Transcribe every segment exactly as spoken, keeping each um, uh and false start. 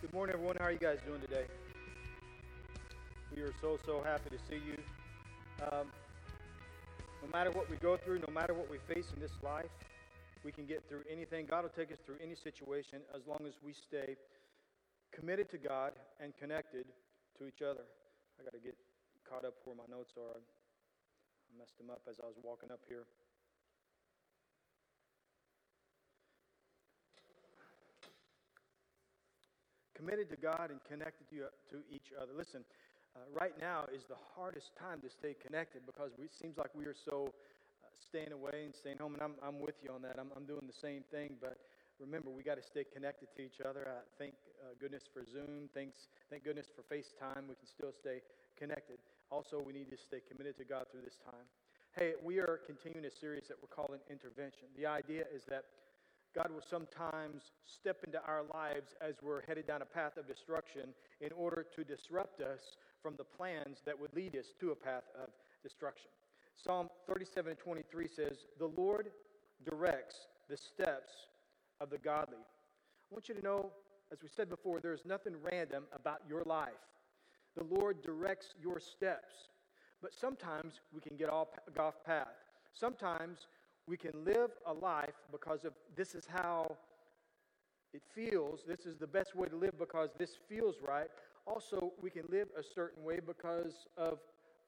Good morning, everyone. How are you guys doing today? We are so, so happy to see you. Um, no matter what we go through, no matter what we face in this life, we can get through anything. God will take us through any situation as long as we stay committed to God and connected to each other. I got to get caught up where my notes are. I messed them up as I was walking up here. Committed to God and connected to, to each other. Listen, uh, right now is the hardest time to stay connected because we, it seems like we are so uh, staying away and staying home, and I'm I'm with you on that. I'm I'm doing the same thing, but remember, we got to stay connected to each other. I thank uh, goodness for Zoom. Thanks, thank goodness for FaceTime. We can still stay connected. Also, we need to stay committed to God through this time. Hey, we are continuing a series that we're calling Intervention. The idea is that God will sometimes step into our lives as we're headed down a path of destruction in order to disrupt us from the plans that would lead us to a path of destruction. Psalm thirty-seven twenty-three says, "The Lord directs the steps of the godly." I want you to know, as we said before, there's nothing random about your life. The Lord directs your steps. But sometimes we can get off path. Sometimes we can live a life because of this is how it feels. This is the best way to live because this feels right. Also, we can live a certain way because of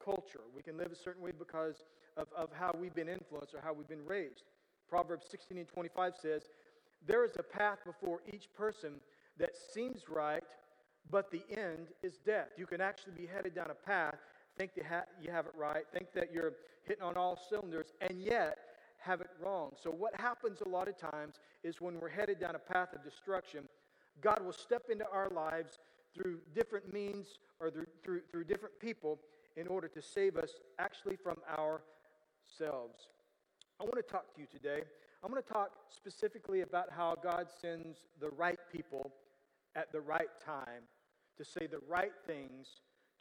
culture. We can live a certain way because of, of how we've been influenced or how we've been raised. Proverbs sixteen twenty-five says, "There is a path before each person that seems right, but the end is death." You can actually be headed down a path, think you have it right, think that you're hitting on all cylinders, and yet have it wrong. So what happens a lot of times is when we're headed down a path of destruction, God will step into our lives through different means or through through, through different people in order to save us actually from ourselves. I want to talk to you today. I'm going to talk specifically about how God sends the right people at the right time to say the right things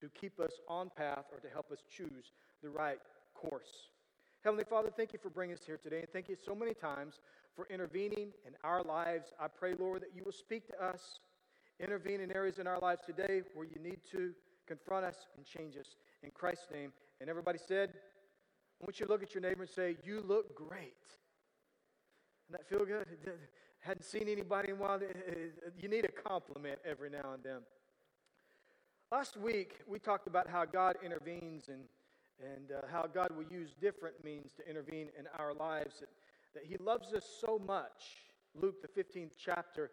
to keep us on path or to help us choose the right course. Heavenly Father, thank you for bringing us here today, and thank you so many times for intervening in our lives. I pray, Lord, that you will speak to us, intervene in areas in our lives today where you need to confront us and change us. In Christ's name. And everybody said, I want you to look at your neighbor and say, "You look great." Doesn't that feel good? Hadn't seen anybody in a while. You need a compliment every now and then. Last week, we talked about how God intervenes and And uh, how God will use different means to intervene in our lives. That, that He loves us so much. Luke, the fifteenth chapter,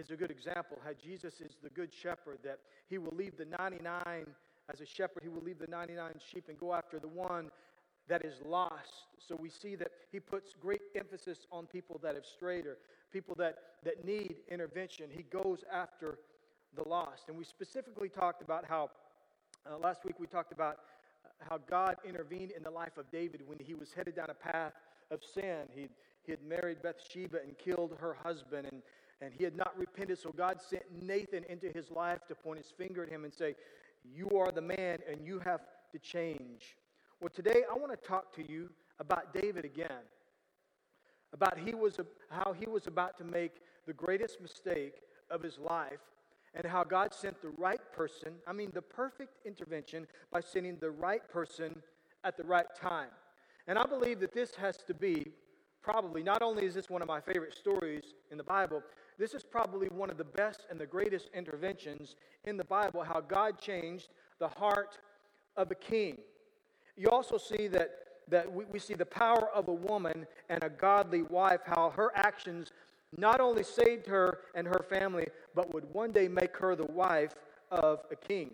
is a good example. How Jesus is the good shepherd. That He will leave the ninety-nine as a shepherd. He will leave the ninety-nine sheep and go after the one that is lost. So we see that He puts great emphasis on people that have strayed or people that, that need intervention. He goes after the lost. And we specifically talked about how, uh, last week we talked about how God intervened in the life of David when he was headed down a path of sin. He, he had married Bathsheba and killed her husband, and, and he had not repented. So God sent Nathan into his life to point his finger at him and say, "You are the man, and you have to change." Well, today I want to talk to you about David again, about he was how he was about to make the greatest mistake of his life, and how God sent the right person, I mean the perfect intervention, by sending the right person at the right time. And I believe that this has to be probably, not only is this one of my favorite stories in the Bible, this is probably one of the best and the greatest interventions in the Bible, how God changed the heart of a king. You also see that that we, we see the power of a woman and a godly wife, how her actions not only saved her and her family, but would one day make her the wife of a king.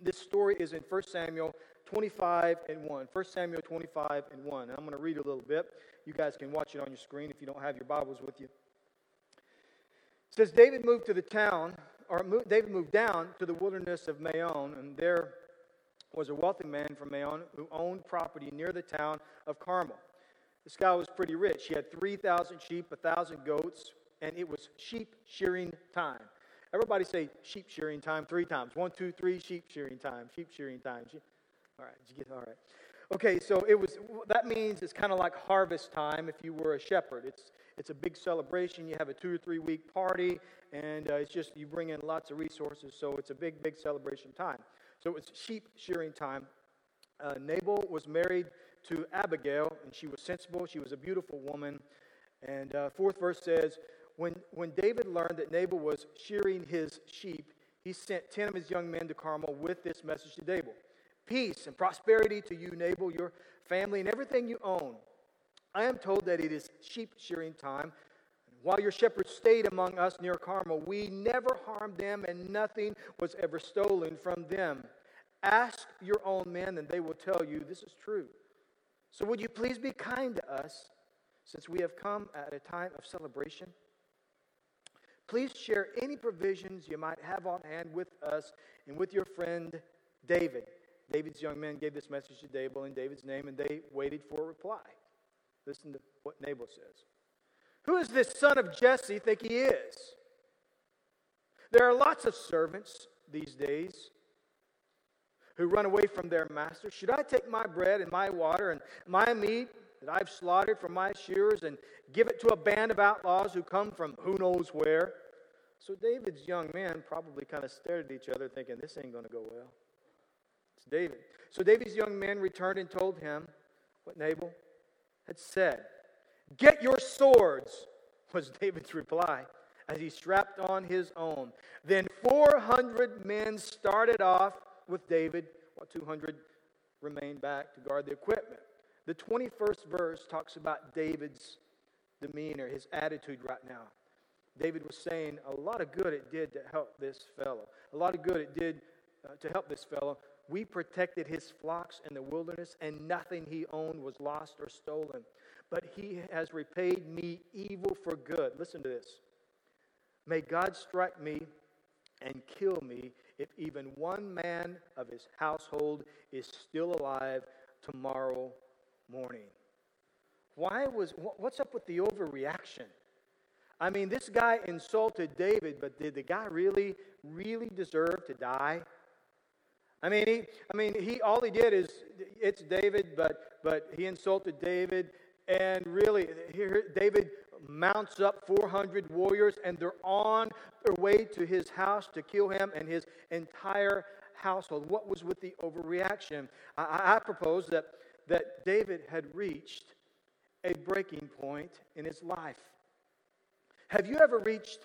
This story is in First Samuel twenty-five and one. First Samuel twenty-five and one. And I'm going to read a little bit. You guys can watch it on your screen if you don't have your Bibles with you. It says, David moved to the town, or David moved down to the wilderness of Maon, and there was a wealthy man from Maon who owned property near the town of Carmel. This guy was pretty rich. He had three thousand sheep, one thousand goats, and it was sheep shearing time. Everybody say sheep shearing time three times. One, two, three, sheep shearing time, sheep shearing time. Sheep. All right, did you get all right? Okay, so it was. That means it's kind of like harvest time if you were a shepherd. It's it's a big celebration. You have a two or three week party, and uh, it's just you bring in lots of resources. So it's a big, big celebration time. So it was sheep shearing time. Uh, Nabal was married to Abigail, and she was sensible. She was a beautiful woman. And uh, fourth verse says, when when David learned that Nabal was shearing his sheep, he sent ten of his young men to Carmel with this message to Nabal. Peace and prosperity to you, Nabal, your family, and everything you own. I am told that it is sheep shearing time. While your shepherds stayed among us near Carmel, we never harmed them, and nothing was ever stolen from them. Ask your own men, and they will tell you this is true. So would you please be kind to us, since we have come at a time of celebration? Please share any provisions you might have on hand with us and with your friend David. David's young men gave this message to Nabal in David's name, and they waited for a reply. Listen to what Nabal says. Who is this son of Jesse think he is? There are lots of servants these days who run away from their master. Should I take my bread and my water and my meat that I've slaughtered from my shearers and give it to a band of outlaws who come from who knows where? So David's young men probably kind of stared at each other thinking, this ain't going to go well. It's David. So David's young men returned and told him what Nabal had said. Get your swords, was David's reply, as he strapped on his own. Then four hundred men started off with David, while two hundred remained back to guard the equipment. The twenty-first verse talks about David's demeanor, his attitude right now. David was saying a lot of good it did to help this fellow. A lot of good it did uh, to help this fellow. We protected his flocks in the wilderness, and nothing he owned was lost or stolen. But he has repaid me evil for good. Listen to this. May God strike me and kill me if even one man of his household is still alive tomorrow morning. Why was what's up with the overreaction? I mean, this guy insulted David, but did the guy really, really deserve to die? I mean, he I mean he all he did is it's David, but but he insulted David, and really here David mounts up four hundred warriors, and they're on their way to his house to kill him and his entire household. What was with the overreaction? I, I propose that that David had reached a breaking point in his life. Have you ever reached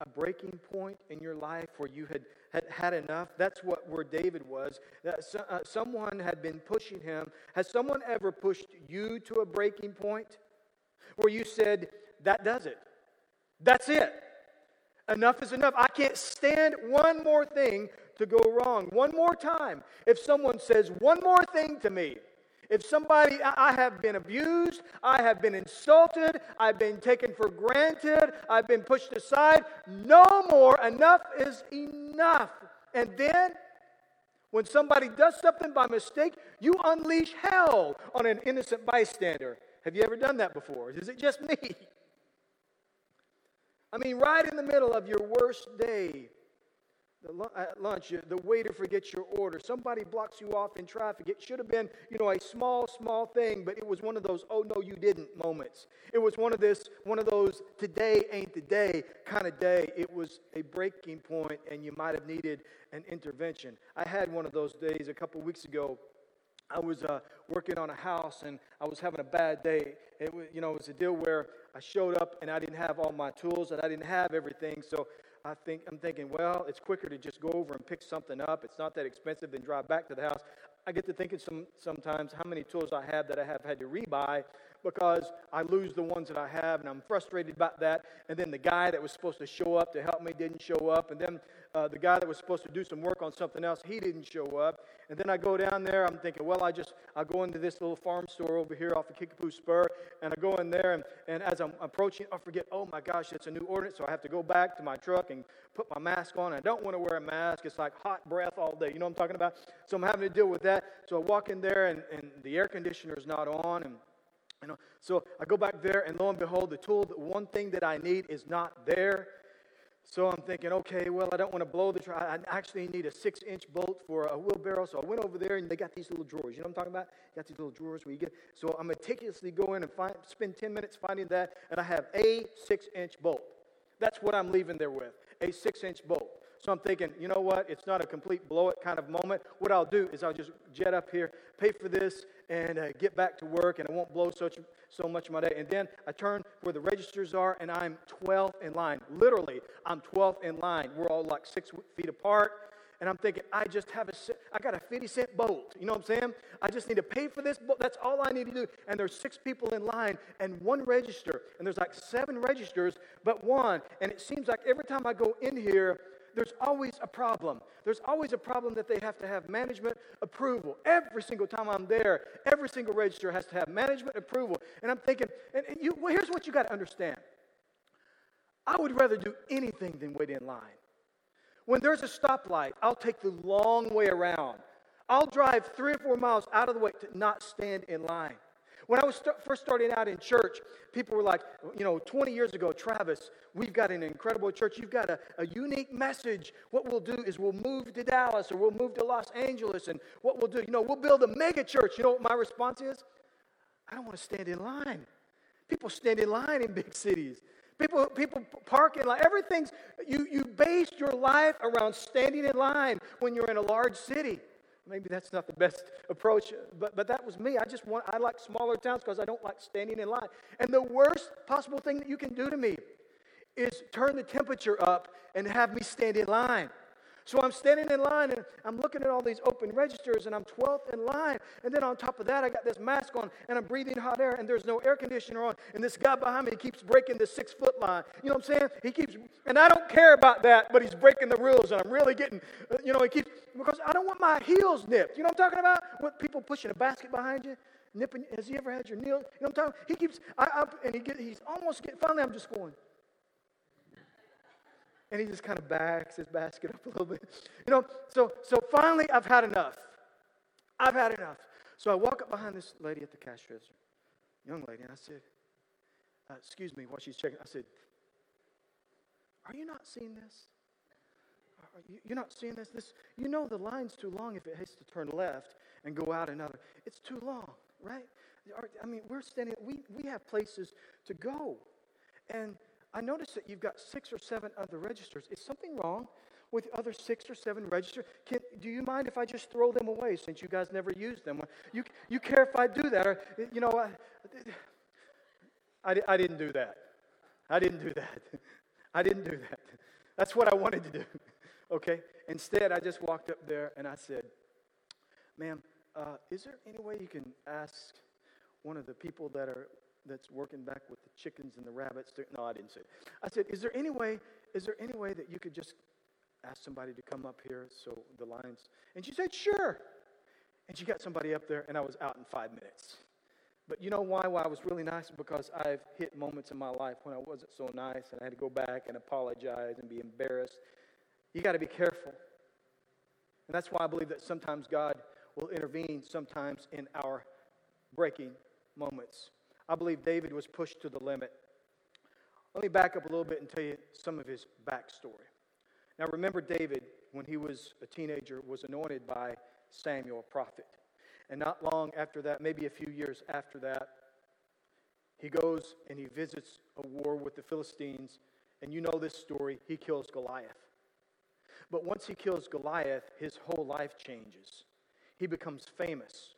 a breaking point in your life where you had had, had enough? That's what where David was. That so, uh, someone had been pushing him. Has someone ever pushed you to a breaking point where you said, that does it. That's it. Enough is enough. I can't stand one more thing to go wrong. One more time. If someone says one more thing to me, if somebody, I have been abused, I have been insulted, I've been taken for granted, I've been pushed aside, no more, enough is enough. And then, when somebody does something by mistake, you unleash hell on an innocent bystander. Have you ever done that before? Is it just me? I mean, right in the middle of your worst day, at lunch, the waiter forgets your order. Somebody blocks you off in traffic. It should have been, you know, a small, small thing, but it was one of those, oh, no, you didn't moments. It was one of this, one of those, today ain't the day kind of day. It was a breaking point, and you might have needed an intervention. I had one of those days a couple weeks ago. I was uh, working on a house, and I was having a bad day. It was, you know, it was a deal where I showed up, and I didn't have all my tools, and I didn't have everything, so I think, I'm thinking, well, it's quicker to just go over and pick something up. It's not that expensive than drive back to the house. I get to thinking some, sometimes how many tools I have that I have had to rebuy because I lose the ones that I have, and I'm frustrated about that. And then the guy that was supposed to show up to help me didn't show up. And then uh, the guy that was supposed to do some work on something else, he didn't show up. And then I go down there. I'm thinking, well, I just, I go into this little farm store over here off of Kickapoo Spur, and I go in there, and, and as I'm approaching, I forget, oh, my gosh, it's a new ordinance, so I have to go back to my truck and put my mask on. I don't want to wear a mask. It's like hot breath all day. You know what I'm talking about? So I'm having to deal with that. So I walk in there, and, and the air conditioner is not on, and And so I go back there, and lo and behold, the tool, the one thing that I need is not there. So I'm thinking, okay, well, I don't want to blow the tree. I actually need a six-inch bolt for a wheelbarrow. So I went over there, and they got these little drawers. You know what I'm talking about? You got these little drawers where you get. So I meticulously go in and find, spend ten minutes finding that, and I have a six-inch bolt. That's what I'm leaving there with, a six-inch bolt. So I'm thinking, you know what? It's not a complete blow-it kind of moment. What I'll do is I'll just jet up here, pay for this, and uh, get back to work, and I won't blow such so much of my day. And then I turn where the registers are, and I'm twelfth in line. Literally, I'm twelfth in line. We're all like six feet apart. And I'm thinking, I just have a, I got a fifty-cent bolt. You know what I'm saying? I just need to pay for this bolt. That's all I need to do. And there's six people in line and one register. And there's like seven registers, but one. And it seems like every time I go in here, there's always a problem. There's always a problem that they have to have management approval. Every single time I'm there, every single register has to have management approval. And I'm thinking, and, and you, well, here's what you got to understand. I would rather do anything than wait in line. When there's a stoplight, I'll take the long way around. I'll drive three or four miles out of the way to not stand in line. When I was st- first starting out in church, people were like, you know, twenty years ago, Travis, we've got an incredible church. You've got a, a unique message. What we'll do is we'll move to Dallas or we'll move to Los Angeles. And what we'll do, you know, we'll build a mega church. You know what my response is? I don't want to stand in line. People stand in line in big cities. People, people park in line. Everything's, you, you base your life around standing in line when you're in a large city. Maybe that's not the best approach, but, but that was me. I just want, I like smaller towns because I don't like standing in line. And the worst possible thing that you can do to me is turn the temperature up and have me stand in line. So I'm standing in line, and I'm looking at all these open registers, and I'm twelfth in line. And then on top of that, I got this mask on, and I'm breathing hot air, and there's no air conditioner on. And this guy behind me keeps breaking the six-foot line. You know what I'm saying? He keeps, and I don't care about that, but he's breaking the rules, and I'm really getting, you know, he keeps, because I don't want my heels nipped. You know what I'm talking about? What, people pushing a basket behind you, nipping, has he ever had your nails? You know what I'm talking about? He keeps, I, I, and he get, he's almost getting, finally I'm just going. And he just kind of backs his basket up a little bit. You know, so so finally I've had enough. I've had enough. So I walk up behind this lady at the cash register, young lady, and I said, uh, excuse me, while she's checking, I said, are you not seeing this? Are you, you're not seeing this? This, you know the line's too long if it has to turn left and go out another. It's too long, right? I mean, we're standing, we, we have places to go. And I noticed that you've got six or seven other registers. Is something wrong with the other six or seven registers? Can, do you mind if I just throw them away since you guys never used them? You you care if I do that? Or, you know, I, I, I didn't do that. I didn't do that. I didn't do that. That's what I wanted to do, okay? Instead, I just walked up there and I said, ma'am, uh, is there any way you can ask one of the people that are that's working back with the chickens and the rabbits? No, I didn't say it. I said, is there any way, is there any way that you could just ask somebody to come up here so the lines? And she said, sure. And she got somebody up there, and I was out in five minutes. But you know why? Why I was really nice? Because I've hit moments in my life when I wasn't so nice, and I had to go back and apologize and be embarrassed. You got to be careful. And that's why I believe that sometimes God will intervene sometimes in our breaking moments. I believe David was pushed to the limit. Let me back up a little bit and tell you some of his backstory. Now remember, David, when he was a teenager, was anointed by Samuel, a prophet. And not long after that, maybe a few years after that, he goes and he visits a war with the Philistines. And you know this story, he kills Goliath. But once he kills Goliath, his whole life changes. He becomes famous.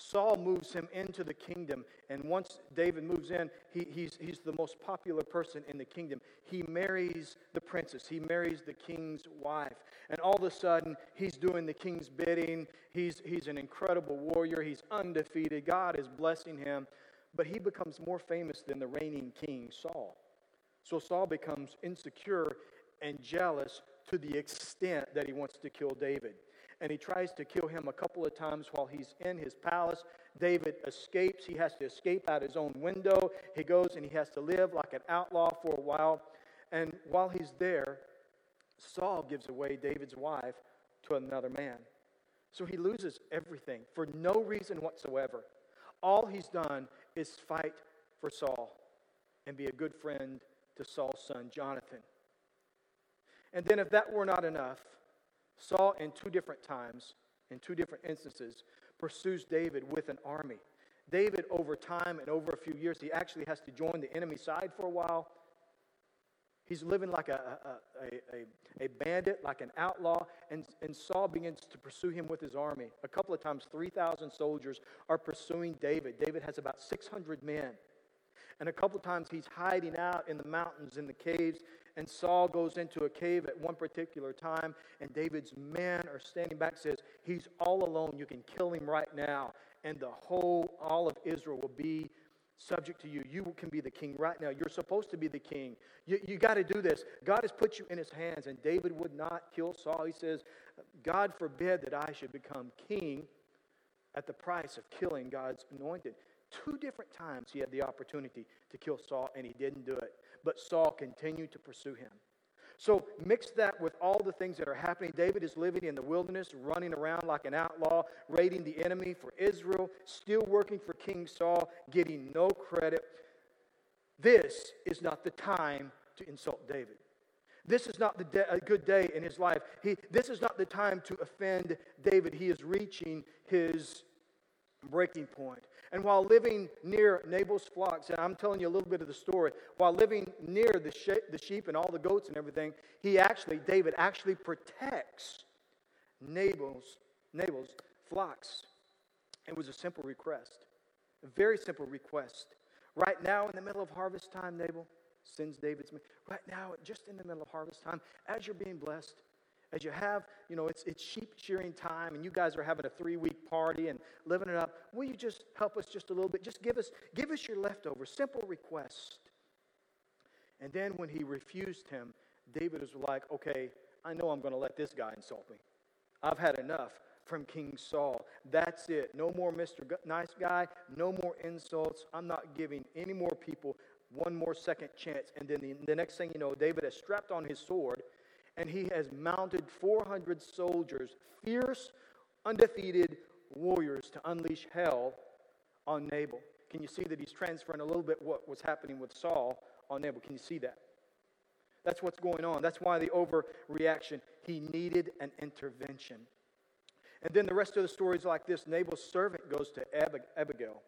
Saul moves him into the kingdom, and once David moves in, he, he's, he's the most popular person in the kingdom. He marries the princess. He marries the king's wife, and all of a sudden, he's doing the king's bidding. He's, he's an incredible warrior. He's undefeated. God is blessing him, but he becomes more famous than the reigning king, Saul. So Saul becomes insecure and jealous to the extent that he wants to kill David. And he tries to kill him a couple of times while he's in his palace. David escapes. He has to escape out his own window. He goes and he has to live like an outlaw for a while. And while he's there, Saul gives away David's wife to another man. So he loses everything for no reason whatsoever. All he's done is fight for Saul and be a good friend to Saul's son, Jonathan. And then if that were not enough, Saul in two different times, in two different instances, pursues David with an army. David, over time and over a few years, he actually has to join the enemy side for a while. He's living like a, a, a, a bandit, like an outlaw, and, and Saul begins to pursue him with his army. A couple of times, three thousand soldiers are pursuing David. David has about six hundred men. And a couple of times, he's hiding out in the mountains, in the caves, and Saul goes into a cave at one particular time, and David's men are standing back and says, he's all alone, you can kill him right now, and the whole, all of Israel will be subject to you. You can be the king right now. You're supposed to be the king. You, you got to do this. God has put you in his hands. And David would not kill Saul. He says, God forbid that I should become king at the price of killing God's anointed. Two different times he had the opportunity to kill Saul, and he didn't do it. But Saul continued to pursue him. So mix that with all the things that are happening. David is living in the wilderness, running around like an outlaw, raiding the enemy for Israel, still working for King Saul, getting no credit. This is not the time to insult David. This is not the de- a good day in his life. He, this is not the time to offend David. He is reaching his breaking point. And while living near Nabal's flocks, and I'm telling you a little bit of the story, while living near the sheep, the sheep and all the goats and everything, he actually, David actually protects Nabal's, Nabal's flocks. It was a simple request, a very simple request. Right now in the middle of harvest time, Nabal sends David's men. Right now, just in the middle of harvest time, as you're being blessed, as you have, you know, it's it's sheep shearing time, and you guys are having a three-week party and living it up. Will you just help us just a little bit? Just give us give us your leftover. Simple request. And then when he refused him, David was like, okay, I know I'm going to let this guy insult me. I've had enough from King Saul. That's it. No more Mister Nice Guy. No more insults. I'm not giving any more people one more second chance. And then the, the next thing you know, David has strapped on his sword, and he has mounted four hundred soldiers, fierce, undefeated warriors, to unleash hell on Nabal. Can you see that he's transferring a little bit what was happening with Saul on Nabal? Can you see that? That's what's going on. That's why the overreaction. He needed an intervention. And then the rest of the story is like this. Nabal's servant goes to Ab- Abigail.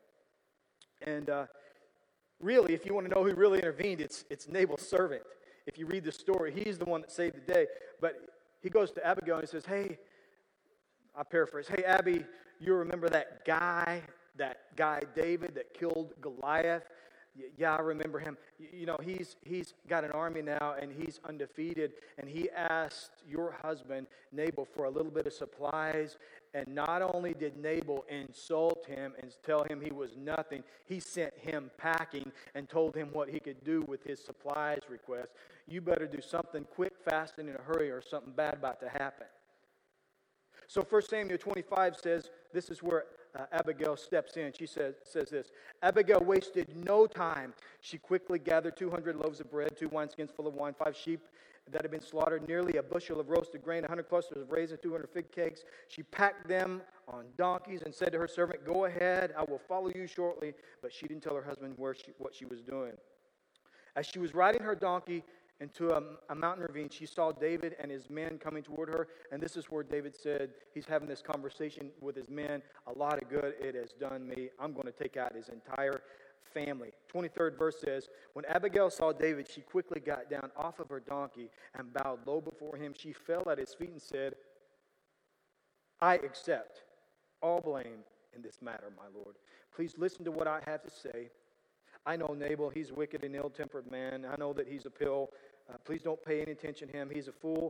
And uh, really, if you want to know who really intervened, it's it's Nabal's servant. If you read the story, he's the one that saved the day. But he goes to Abigail and he says, hey, I paraphrase, hey, Abby, you remember that guy, that guy David that killed Goliath? Yeah, I remember him. You know, he's he's got an army now, and he's undefeated, and he asked your husband, Nabal, for a little bit of supplies, and not only did Nabal insult him and tell him he was nothing, he sent him packing and told him what he could do with his supplies request. You better do something quick, fast, and in a hurry, or something bad about to happen. So First Samuel twenty-five says, this is where Uh, Abigail steps in. She says, says this, Abigail wasted no time. She quickly gathered two hundred loaves of bread, two wineskins full of wine, five sheep that had been slaughtered, nearly a bushel of roasted grain, one hundred clusters of raisins, two hundred fig cakes. She packed them on donkeys and said to her servant, go ahead, I will follow you shortly. But she didn't tell her husband where she, what she was doing. As she was riding her donkey into a, a mountain ravine, she saw David and his men coming toward her. And this is where David said, he's having this conversation with his men. A lot of good it has done me. I'm going to take out his entire family. twenty-third verse says, when Abigail saw David, she quickly got down off of her donkey and bowed low before him. She fell at his feet and said, I accept all blame in this matter, my Lord. Please listen to what I have to say. I know Nabal, he's a wicked and ill-tempered man. I know that he's a pill. Uh, please don't pay any attention to him. He's a fool,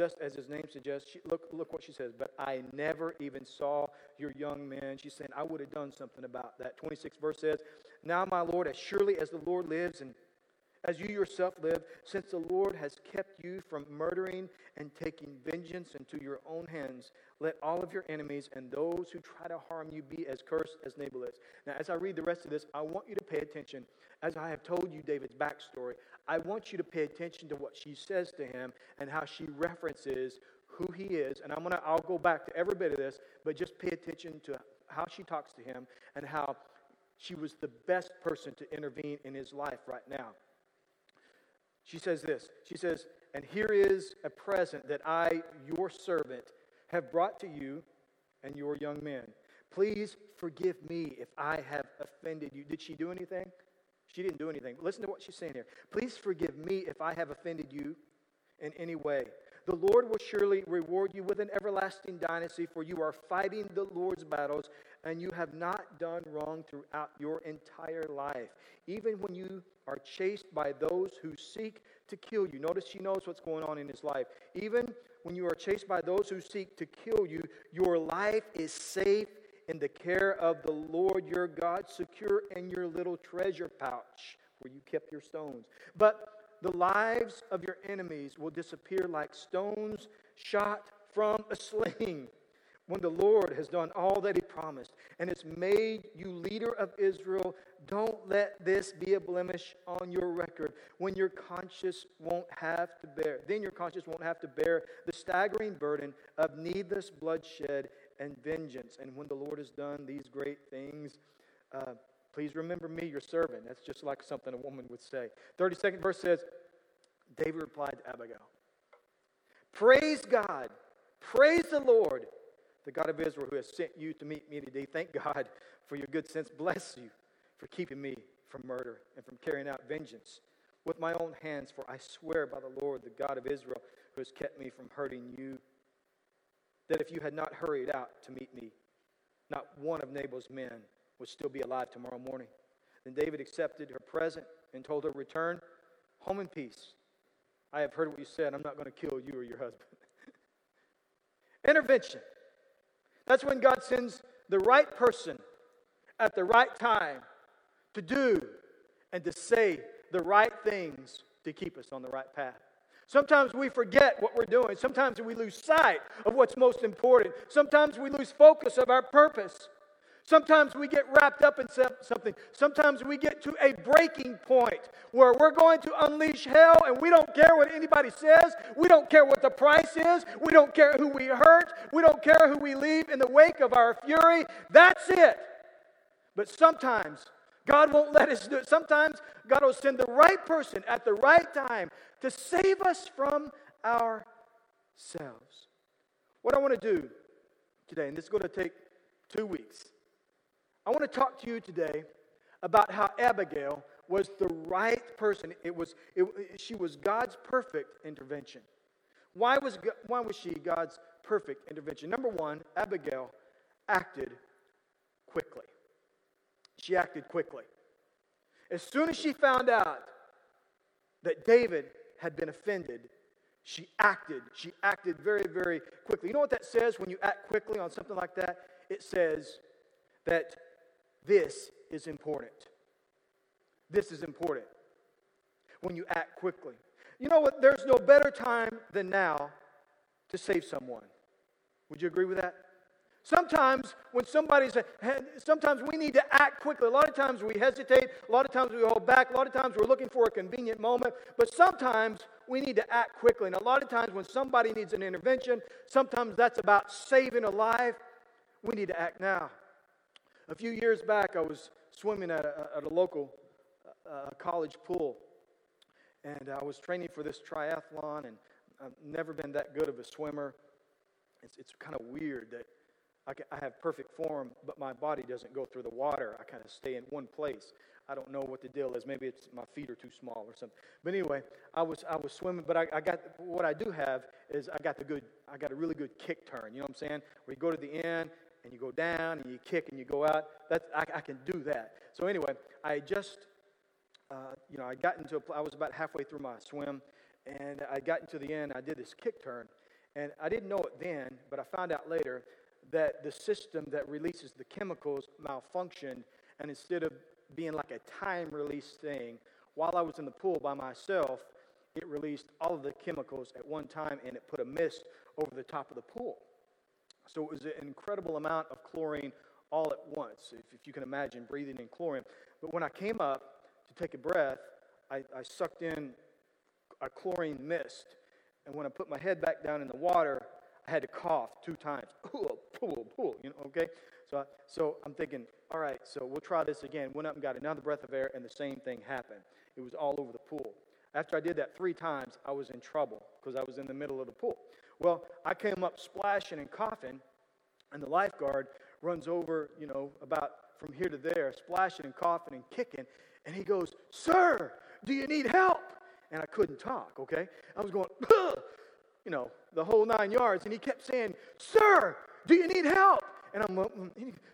just as his name suggests. She, look, look what she says. But I never even saw your young man. She's saying, I would have done something about that. twenty-sixth verse says, now, my Lord, as surely as the Lord lives and as you yourself live, since the Lord has kept you from murdering and taking vengeance into your own hands, let all of your enemies and those who try to harm you be as cursed as Nabal is. Now, as I read the rest of this, I want you to pay attention. As I have told you David's backstory, I want you to pay attention to what she says to him and how she references who he is. And I'm gonna, I'll go back to every bit of this, but just pay attention to how she talks to him and how she was the best person to intervene in his life right now. She says this. She says, and here is a present that I, your servant, have brought to you and your young men. Please forgive me if I have offended you. Did she do anything? She didn't do anything. Listen to what she's saying here. Please forgive me if I have offended you in any way. The Lord will surely reward you with an everlasting dynasty, for you are fighting the Lord's battles, and you have not done wrong throughout your entire life, even when you are chased by those who seek to kill you. Notice she knows what's going on in his life. Even when you are chased by those who seek to kill you, your life is safe in the care of the Lord your God, secure in your little treasure pouch where you kept your stones. But the lives of your enemies will disappear like stones shot from a sling when the Lord has done all that he promised and has made you leader of Israel. Don't let this be a blemish on your record when your conscience won't have to bear. Then your conscience won't have to bear the staggering burden of needless bloodshed and vengeance. And when the Lord has done these great things, uh, please remember me, your servant. That's just like something a woman would say. thirty-second verse says, David replied to Abigail, praise God, praise the Lord, the God of Israel who has sent you to meet me today. Thank God for your good sense. Bless you for keeping me from murder and from carrying out vengeance with my own hands, for I swear by the Lord, the God of Israel, who has kept me from hurting you, that if you had not hurried out to meet me, not one of Nabal's men would still be alive tomorrow morning. Then David accepted her present and told her, return home in peace. I have heard what you said. I'm not going to kill you or your husband. Intervention. That's when God sends the right person at the right time to do and to say the right things to keep us on the right path. Sometimes we forget what we're doing. Sometimes we lose sight of what's most important. Sometimes we lose focus of our purpose. Sometimes we get wrapped up in something. Sometimes we get to a breaking point where we're going to unleash hell, and we don't care what anybody says. We don't care what the price is. We don't care who we hurt. We don't care who we leave in the wake of our fury. That's it. But sometimes God won't let us do it. Sometimes God will send the right person at the right time to save us from ourselves. What I want to do today, and this is going to take two weeks, I want to talk to you today about how Abigail was the right person. It was it, she was God's perfect intervention. Why was why was she God's perfect intervention? Number one, Abigail acted quickly. She acted quickly. As soon as she found out that David had been offended, she acted. She acted very, very quickly. You know what that says when you act quickly on something like that? It says that this is important. This is important when you act quickly. You know what? There's no better time than now to save someone. Would you agree with that? Sometimes when somebody's, sometimes we need to act quickly. A lot of times we hesitate. A lot of times we hold back. A lot of times we're looking for a convenient moment. But sometimes we need to act quickly. And a lot of times when somebody needs an intervention, sometimes that's about saving a life. We need to act now. A few years back, I was swimming at a, at a local uh, college pool, and I was training for this triathlon, and I've never been that good of a swimmer. It's, it's kind of weird that I, can, I have perfect form, but my body doesn't go through the water. I kind of stay in one place. I don't know what the deal is. Maybe it's my feet are too small or something. But anyway, I was I was swimming, but I, I got what I do have is I got the good I got a really good kick turn. You know what I'm saying? Where you go to the end and you go down and you kick and you go out. That's I, I can do that. So anyway, I just uh, you know I got into a, I was about halfway through my swim, and I got into the end. I did this kick turn, and I didn't know it then, but I found out later that the system that releases the chemicals malfunctioned, and instead of being like a time release thing, while I was in the pool by myself, it released all of the chemicals at one time, and it put a mist over the top of the pool. So it was an incredible amount of chlorine all at once, if, if you can imagine breathing in chlorine. But when I came up to take a breath, I, I sucked in a chlorine mist, and when I put my head back down in the water, I had to cough two times. Ooh, pool, pool, you know, okay? So, I, so I'm thinking, all right, so we'll try this again. Went up and got another breath of air, and the same thing happened. It was all over the pool. After I did that three times, I was in trouble because I was in the middle of the pool. Well, I came up splashing and coughing, and the lifeguard runs over, you know, about from here to there, splashing and coughing and kicking, and he goes, "Sir, do you need help?" And I couldn't talk, okay? I was going, ugh, you know, the whole nine yards, and he kept saying, "Sir, do you need help?" And I'm like,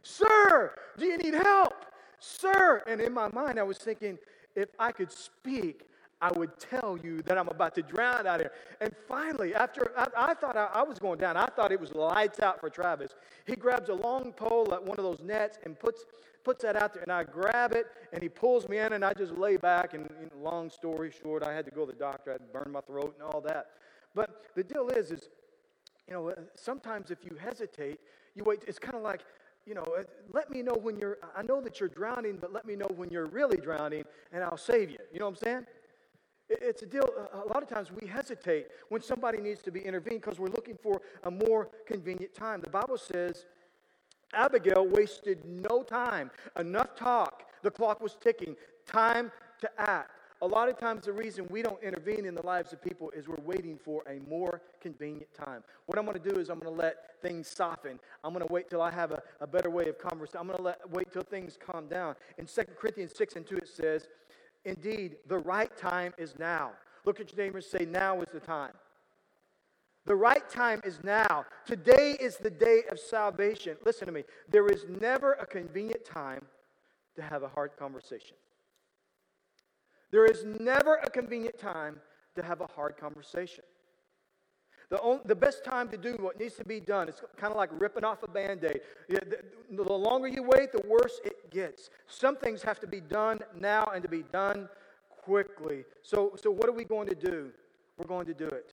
"Sir, do you need help? Sir." And in my mind, I was thinking, if I could speak, I would tell you that I'm about to drown out here. And finally, after I, I thought I, I was going down, I thought it was lights out for Travis. He grabs a long pole at one of those nets and puts puts that out there, and I grab it, and he pulls me in, and I just lay back. And, and long story short, I had to go to the doctor. I had burned my throat and all that. But the deal is, is you know, sometimes if you hesitate, you wait. It's kind of like, you know, let me know when you're. I know that you're drowning, but let me know when you're really drowning, and I'll save you. You know what I'm saying? It's a deal. A lot of times we hesitate when somebody needs to be intervened because we're looking for a more convenient time. The Bible says Abigail wasted no time. Enough talk. The clock was ticking. Time to act. A lot of times the reason we don't intervene in the lives of people is we're waiting for a more convenient time. What I'm going to do is I'm going to let things soften. I'm going to wait till I have a, a better way of conversation. I'm going to let, wait till things calm down. In Second Corinthians six and two it says, "Indeed, the right time is now." Look at your neighbor and say, now is the time. The right time is now. Today is the day of salvation. Listen to me. There is never a convenient time to have a hard conversation. There is never a convenient time to have a hard conversation. The, only, the best time to do what needs to be done is kind of like ripping off a Band-Aid. The, the longer you wait, the worse it gets. Some things have to be done now and to be done quickly. So, so what are we going to do? We're going to do it.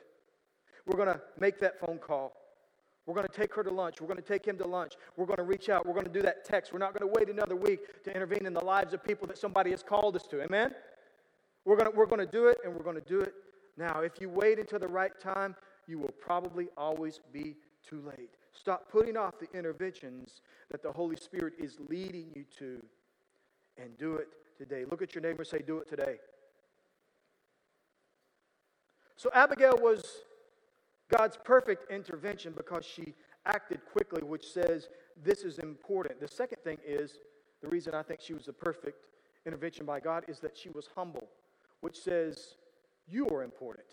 We're going to make that phone call. We're going to take her to lunch. We're going to take him to lunch. We're going to reach out. We're going to do that text. We're not going to wait another week to intervene in the lives of people that somebody has called us to. Amen? We're going to, we're going to do it, and we're going to do it now. If you wait until the right time, you will probably always be too late. Stop putting off the interventions that the Holy Spirit is leading you to, and do it today. Look at your neighbor and say, do it today. So Abigail was God's perfect intervention because she acted quickly, which says this is important. The second thing is, the reason I think she was the perfect intervention by God is that she was humble, which says you are important.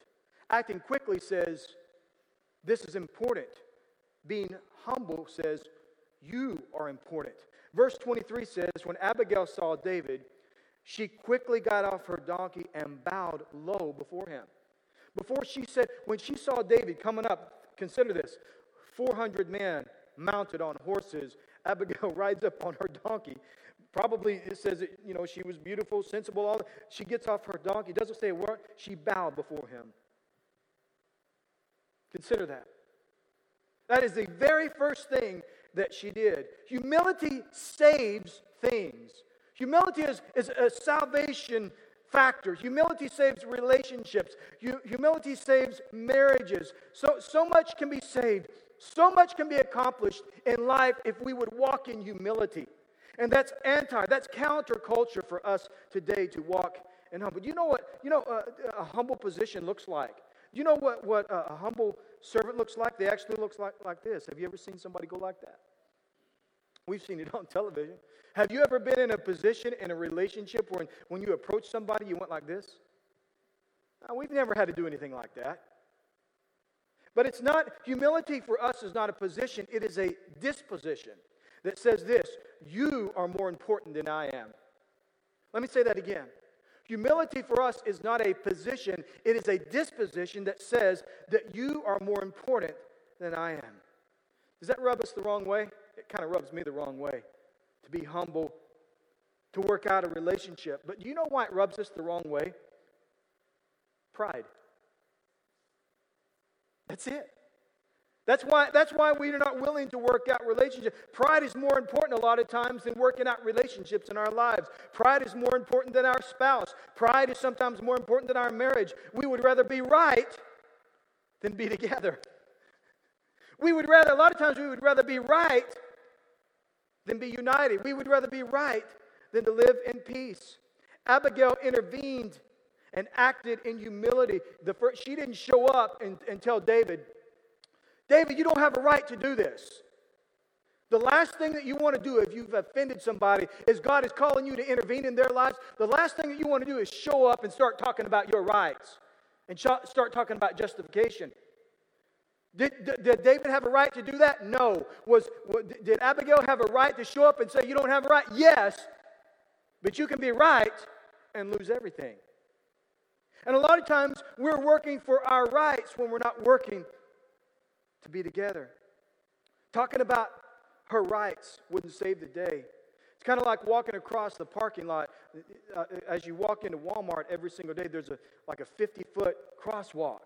Acting quickly says, this is important. Being humble says, you are important. Verse twenty-three says, when Abigail saw David, she quickly got off her donkey and bowed low before him. Before she said, when she saw David coming up, consider this, four hundred men mounted on horses. Abigail rides up on her donkey. Probably it says, that, you know, she was beautiful, sensible. All she gets off her donkey. Doesn't say a word. She bowed before him. Consider that. That is the very first thing that she did. Humility saves things. Humility is, is a salvation factor. Humility saves relationships. Humility saves marriages. So, so much can be saved. So much can be accomplished in life if we would walk in humility. And that's anti, that's counterculture for us today to walk in humble. You know what, you know, uh, a humble position looks like. You know what, what a humble servant looks like? They actually looks like, like this. Have you ever seen somebody go like that? We've seen it on television. Have you ever been in a position, in a relationship, where when you approach somebody, you went like this? No, we've never had to do anything like that. But it's not, humility for us is not a position. It is a disposition that says this, you are more important than I am. Let me say that again. Humility for us is not a position, it is a disposition that says that you are more important than I am. Does that rub us the wrong way? It kind of rubs me the wrong way, to be humble, to work out a relationship. But do you know why it rubs us the wrong way? Pride. That's it. That's why, that's why we are not willing to work out relationships. Pride is more important a lot of times than working out relationships in our lives. Pride is more important than our spouse. Pride is sometimes more important than our marriage. We would rather be right than be together. We would rather, a lot of times we would rather be right than be united. We would rather be right than to live in peace. Abigail intervened and acted in humility. The first, she didn't show up and, and tell David, David, you don't have a right to do this. The last thing that you want to do if you've offended somebody is God is calling you to intervene in their lives. The last thing that you want to do is show up and start talking about your rights and sh- start talking about justification. Did, did, did David have a right to do that? No. Was, was Did Abigail have a right to show up and say, you don't have a right? Yes, but you can be right and lose everything. And a lot of times we're working for our rights when we're not working to be together. Talking about her rights wouldn't save the day. It's kind of like walking across the parking lot. Uh, as you walk into Walmart every single day, there's a like a fifty-foot crosswalk.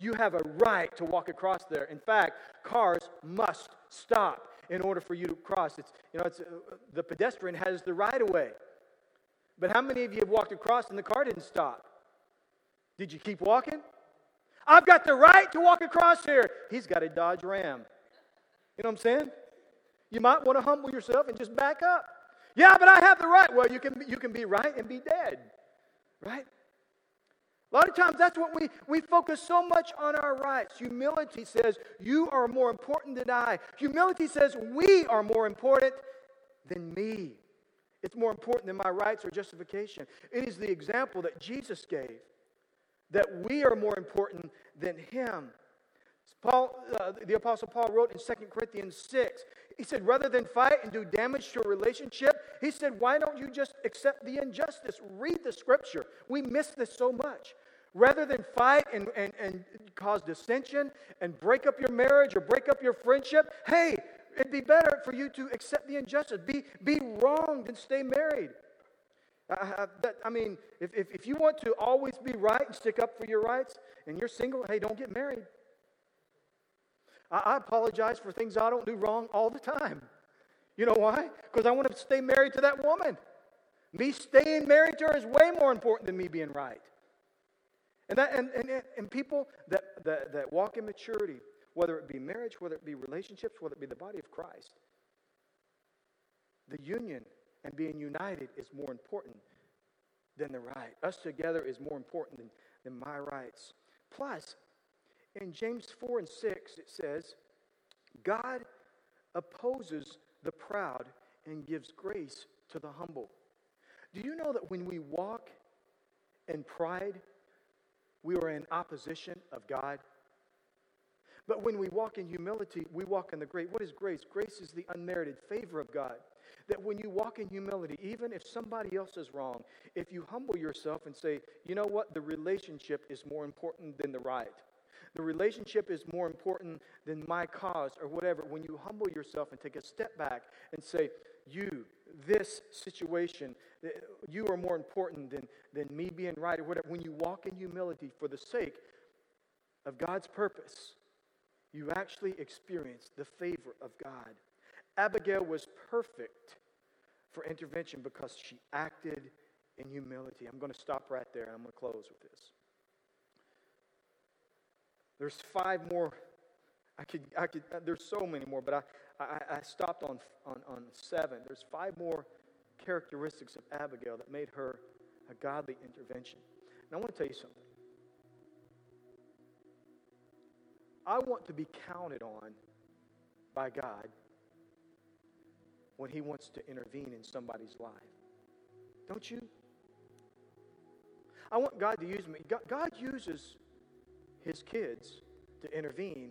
You have a right to walk across there. In fact, cars must stop in order for you to cross. It's you know, it's uh, the pedestrian has the right of way. But how many of you have walked across and the car didn't stop? Did you keep walking? I've got the right to walk across here. He's got a Dodge Ram. You know what I'm saying? You might want to humble yourself and just back up. Yeah, but I have the right. Well, you can you can be right and be dead, right? A lot of times that's what we, we focus so much on our rights. Humility says, you are more important than I. Humility says, we are more important than me. It's more important than my rights or justification. It is the example that Jesus gave, that we are more important than him. Paul, uh, the Apostle Paul wrote in Second Corinthians six, he said, rather than fight and do damage to a relationship, he said, why don't you just accept the injustice? Read the scripture. We miss this so much. Rather than fight and, and, and cause dissension and break up your marriage or break up your friendship, hey, it'd be better for you to accept the injustice. Be, be wronged and stay married. I, that, I mean, if, if, if you want to always be right and stick up for your rights and you're single, hey, don't get married. I apologize for things I don't do wrong all the time. You know why? Because I want to stay married to that woman. Me staying married to her is way more important than me being right. And that, and, and, and people that, that, that walk in maturity, whether it be marriage, whether it be relationships, whether it be the body of Christ, the union and being united is more important than the right. Us together is more important than, than my rights. Plus, in James four and six, it says, God opposes the proud and gives grace to the humble. Do you know that when we walk in pride, we are in opposition of God? But when we walk in humility, we walk in the grace. What is grace? Grace is the unmerited favor of God. That when you walk in humility, even if somebody else is wrong, if you humble yourself and say, you know what, the relationship is more important than the right. The relationship is more important than my cause or whatever. When you humble yourself and take a step back and say, you, this situation, you are more important than, than me being right or whatever. When you walk in humility for the sake of God's purpose, you actually experience the favor of God. Abigail was perfect for intervention because she acted in humility. I'm going to stop right there and I'm going to close with this. There's five more. I could, I could. There's so many more, but I, I, I stopped on, on, on seven. There's five more characteristics of Abigail that made her a godly intervention. And I want to tell you something. I want to be counted on by God when He wants to intervene in somebody's life. Don't you? I want God to use me. God, God uses His kids to intervene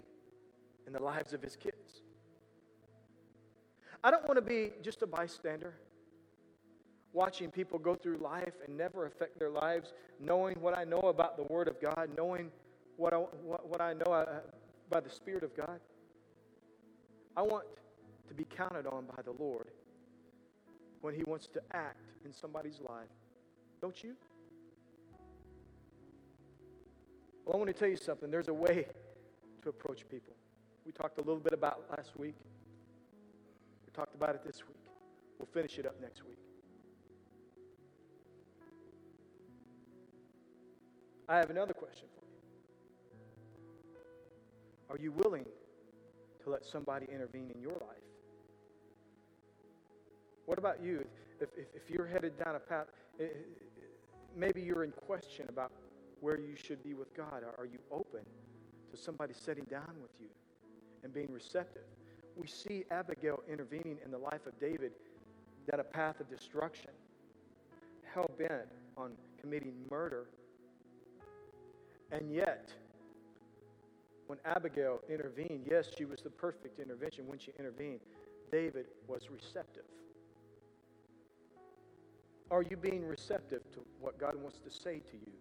in the lives of His kids. I don't want to be just a bystander, watching people go through life and never affect their lives, knowing what I know about the Word of God, knowing what I, what, what I know I, by the Spirit of God. I want to be counted on by the Lord when He wants to act in somebody's life. Don't you? Well, I want to tell you something. There's a way to approach people. We talked a little bit about it last week. We talked about it this week. We'll finish it up next week. I have another question for you. Are you willing to let somebody intervene in your life? What about you? If, if, if you're headed down a path, maybe you're in question about where you should be with God. Are you open to somebody sitting down with you and being receptive? We see Abigail intervening in the life of David down a path of destruction, hell-bent on committing murder. And yet, when Abigail intervened, yes, she was the perfect intervention. When she intervened, David was receptive. Are you being receptive to what God wants to say to you?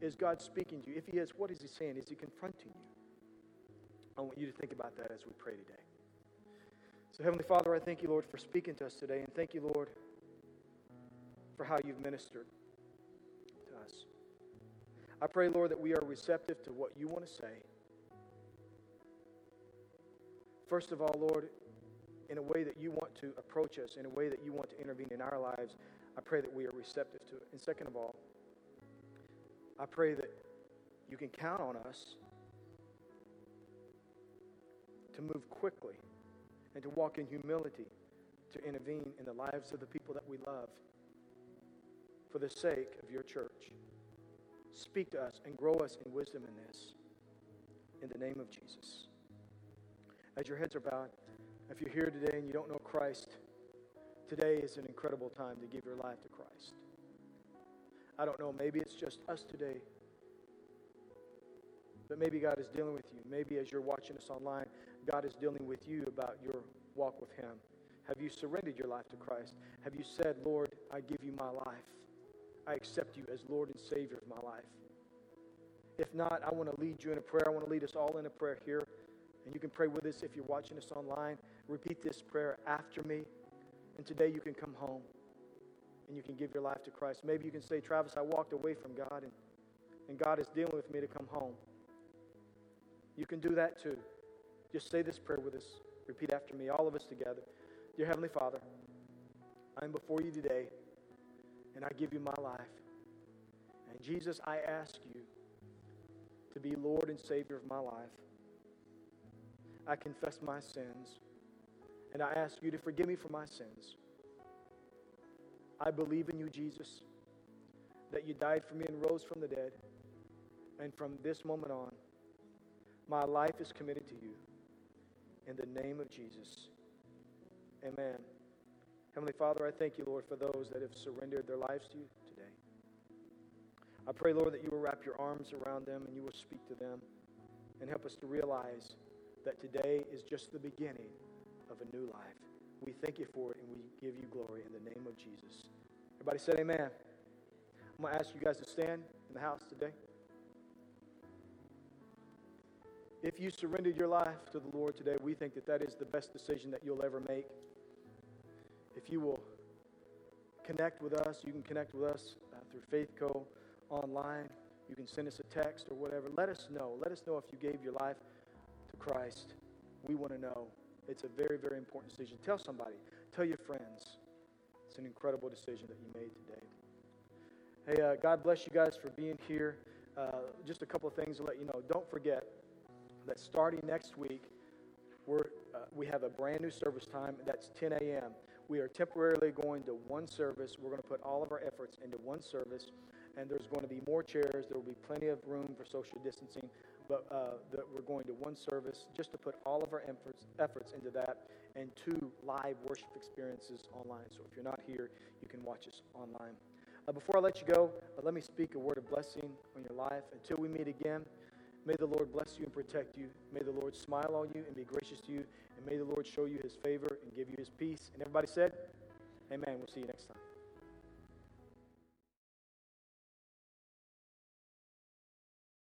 Is God speaking to you? If He is, what is He saying? Is He confronting you? I want you to think about that as we pray today. So, Heavenly Father, I thank you, Lord, for speaking to us today, and thank you, Lord, for how you've ministered to us. I pray, Lord, that we are receptive to what you want to say. First of all, Lord, in a way that you want to approach us, in a way that you want to intervene in our lives, I pray that we are receptive to it. And second of all, I pray that you can count on us to move quickly and to walk in humility, to intervene in the lives of the people that we love for the sake of your church. Speak to us and grow us in wisdom in this. In the name of Jesus. As your heads are bowed, if you're here today and you don't know Christ, today is an incredible time to give your life to Christ. I don't know, maybe it's just us today. But maybe God is dealing with you. Maybe as you're watching us online, God is dealing with you about your walk with Him. Have you surrendered your life to Christ? Have you said, Lord, I give you my life. I accept you as Lord and Savior of my life. If not, I want to lead you in a prayer. I want to lead us all in a prayer here. And you can pray with us if you're watching us online. Repeat this prayer after me. And today you can come home and you can give your life to Christ. Maybe you can say, Travis, I walked away from God and, and God is dealing with me to come home. You can do that too. Just say this prayer with us. Repeat after me, all of us together. Dear Heavenly Father, I am before you today, and I give you my life. And Jesus, I ask you to be Lord and Savior of my life. I confess my sins, and I ask you to forgive me for my sins. I believe in you, Jesus, that you died for me and rose from the dead. And from this moment on, my life is committed to you. In the name of Jesus, amen. Heavenly Father, I thank you, Lord, for those that have surrendered their lives to you today. I pray, Lord, that you will wrap your arms around them and you will speak to them and help us to realize that today is just the beginning of a new life. We thank you for it and we give you glory in the name of Jesus. Everybody said amen. I'm going to ask you guys to stand in the house today. If you surrendered your life to the Lord today, we think that that is the best decision that you'll ever make. If you will connect with us, you can connect with us uh, through FaithCo online. You can send us a text or whatever. Let us know. Let us know if you gave your life to Christ. We want to know. It's a very, very important decision. Tell somebody. Tell your friends. It's an incredible decision that you made today. Hey, uh, God bless you guys for being here. Uh, just a couple of things to let you know. Don't forget that starting next week, we're, uh, we have a brand new service time. That's ten a.m. We are temporarily going to one service. We're going to put all of our efforts into one service, and there's going to be more chairs. There will be plenty of room for social distancing, but uh, the, we're going to one service just to put all of our efforts, efforts into that, and two live worship experiences online. So if you're not here, you can watch us online. Uh, before I let you go, uh, let me speak a word of blessing on your life. Until we meet again, may the Lord bless you and protect you. May the Lord smile on you and be gracious to you. And may the Lord show you His favor and give you His peace. And everybody said, amen. We'll see you next time.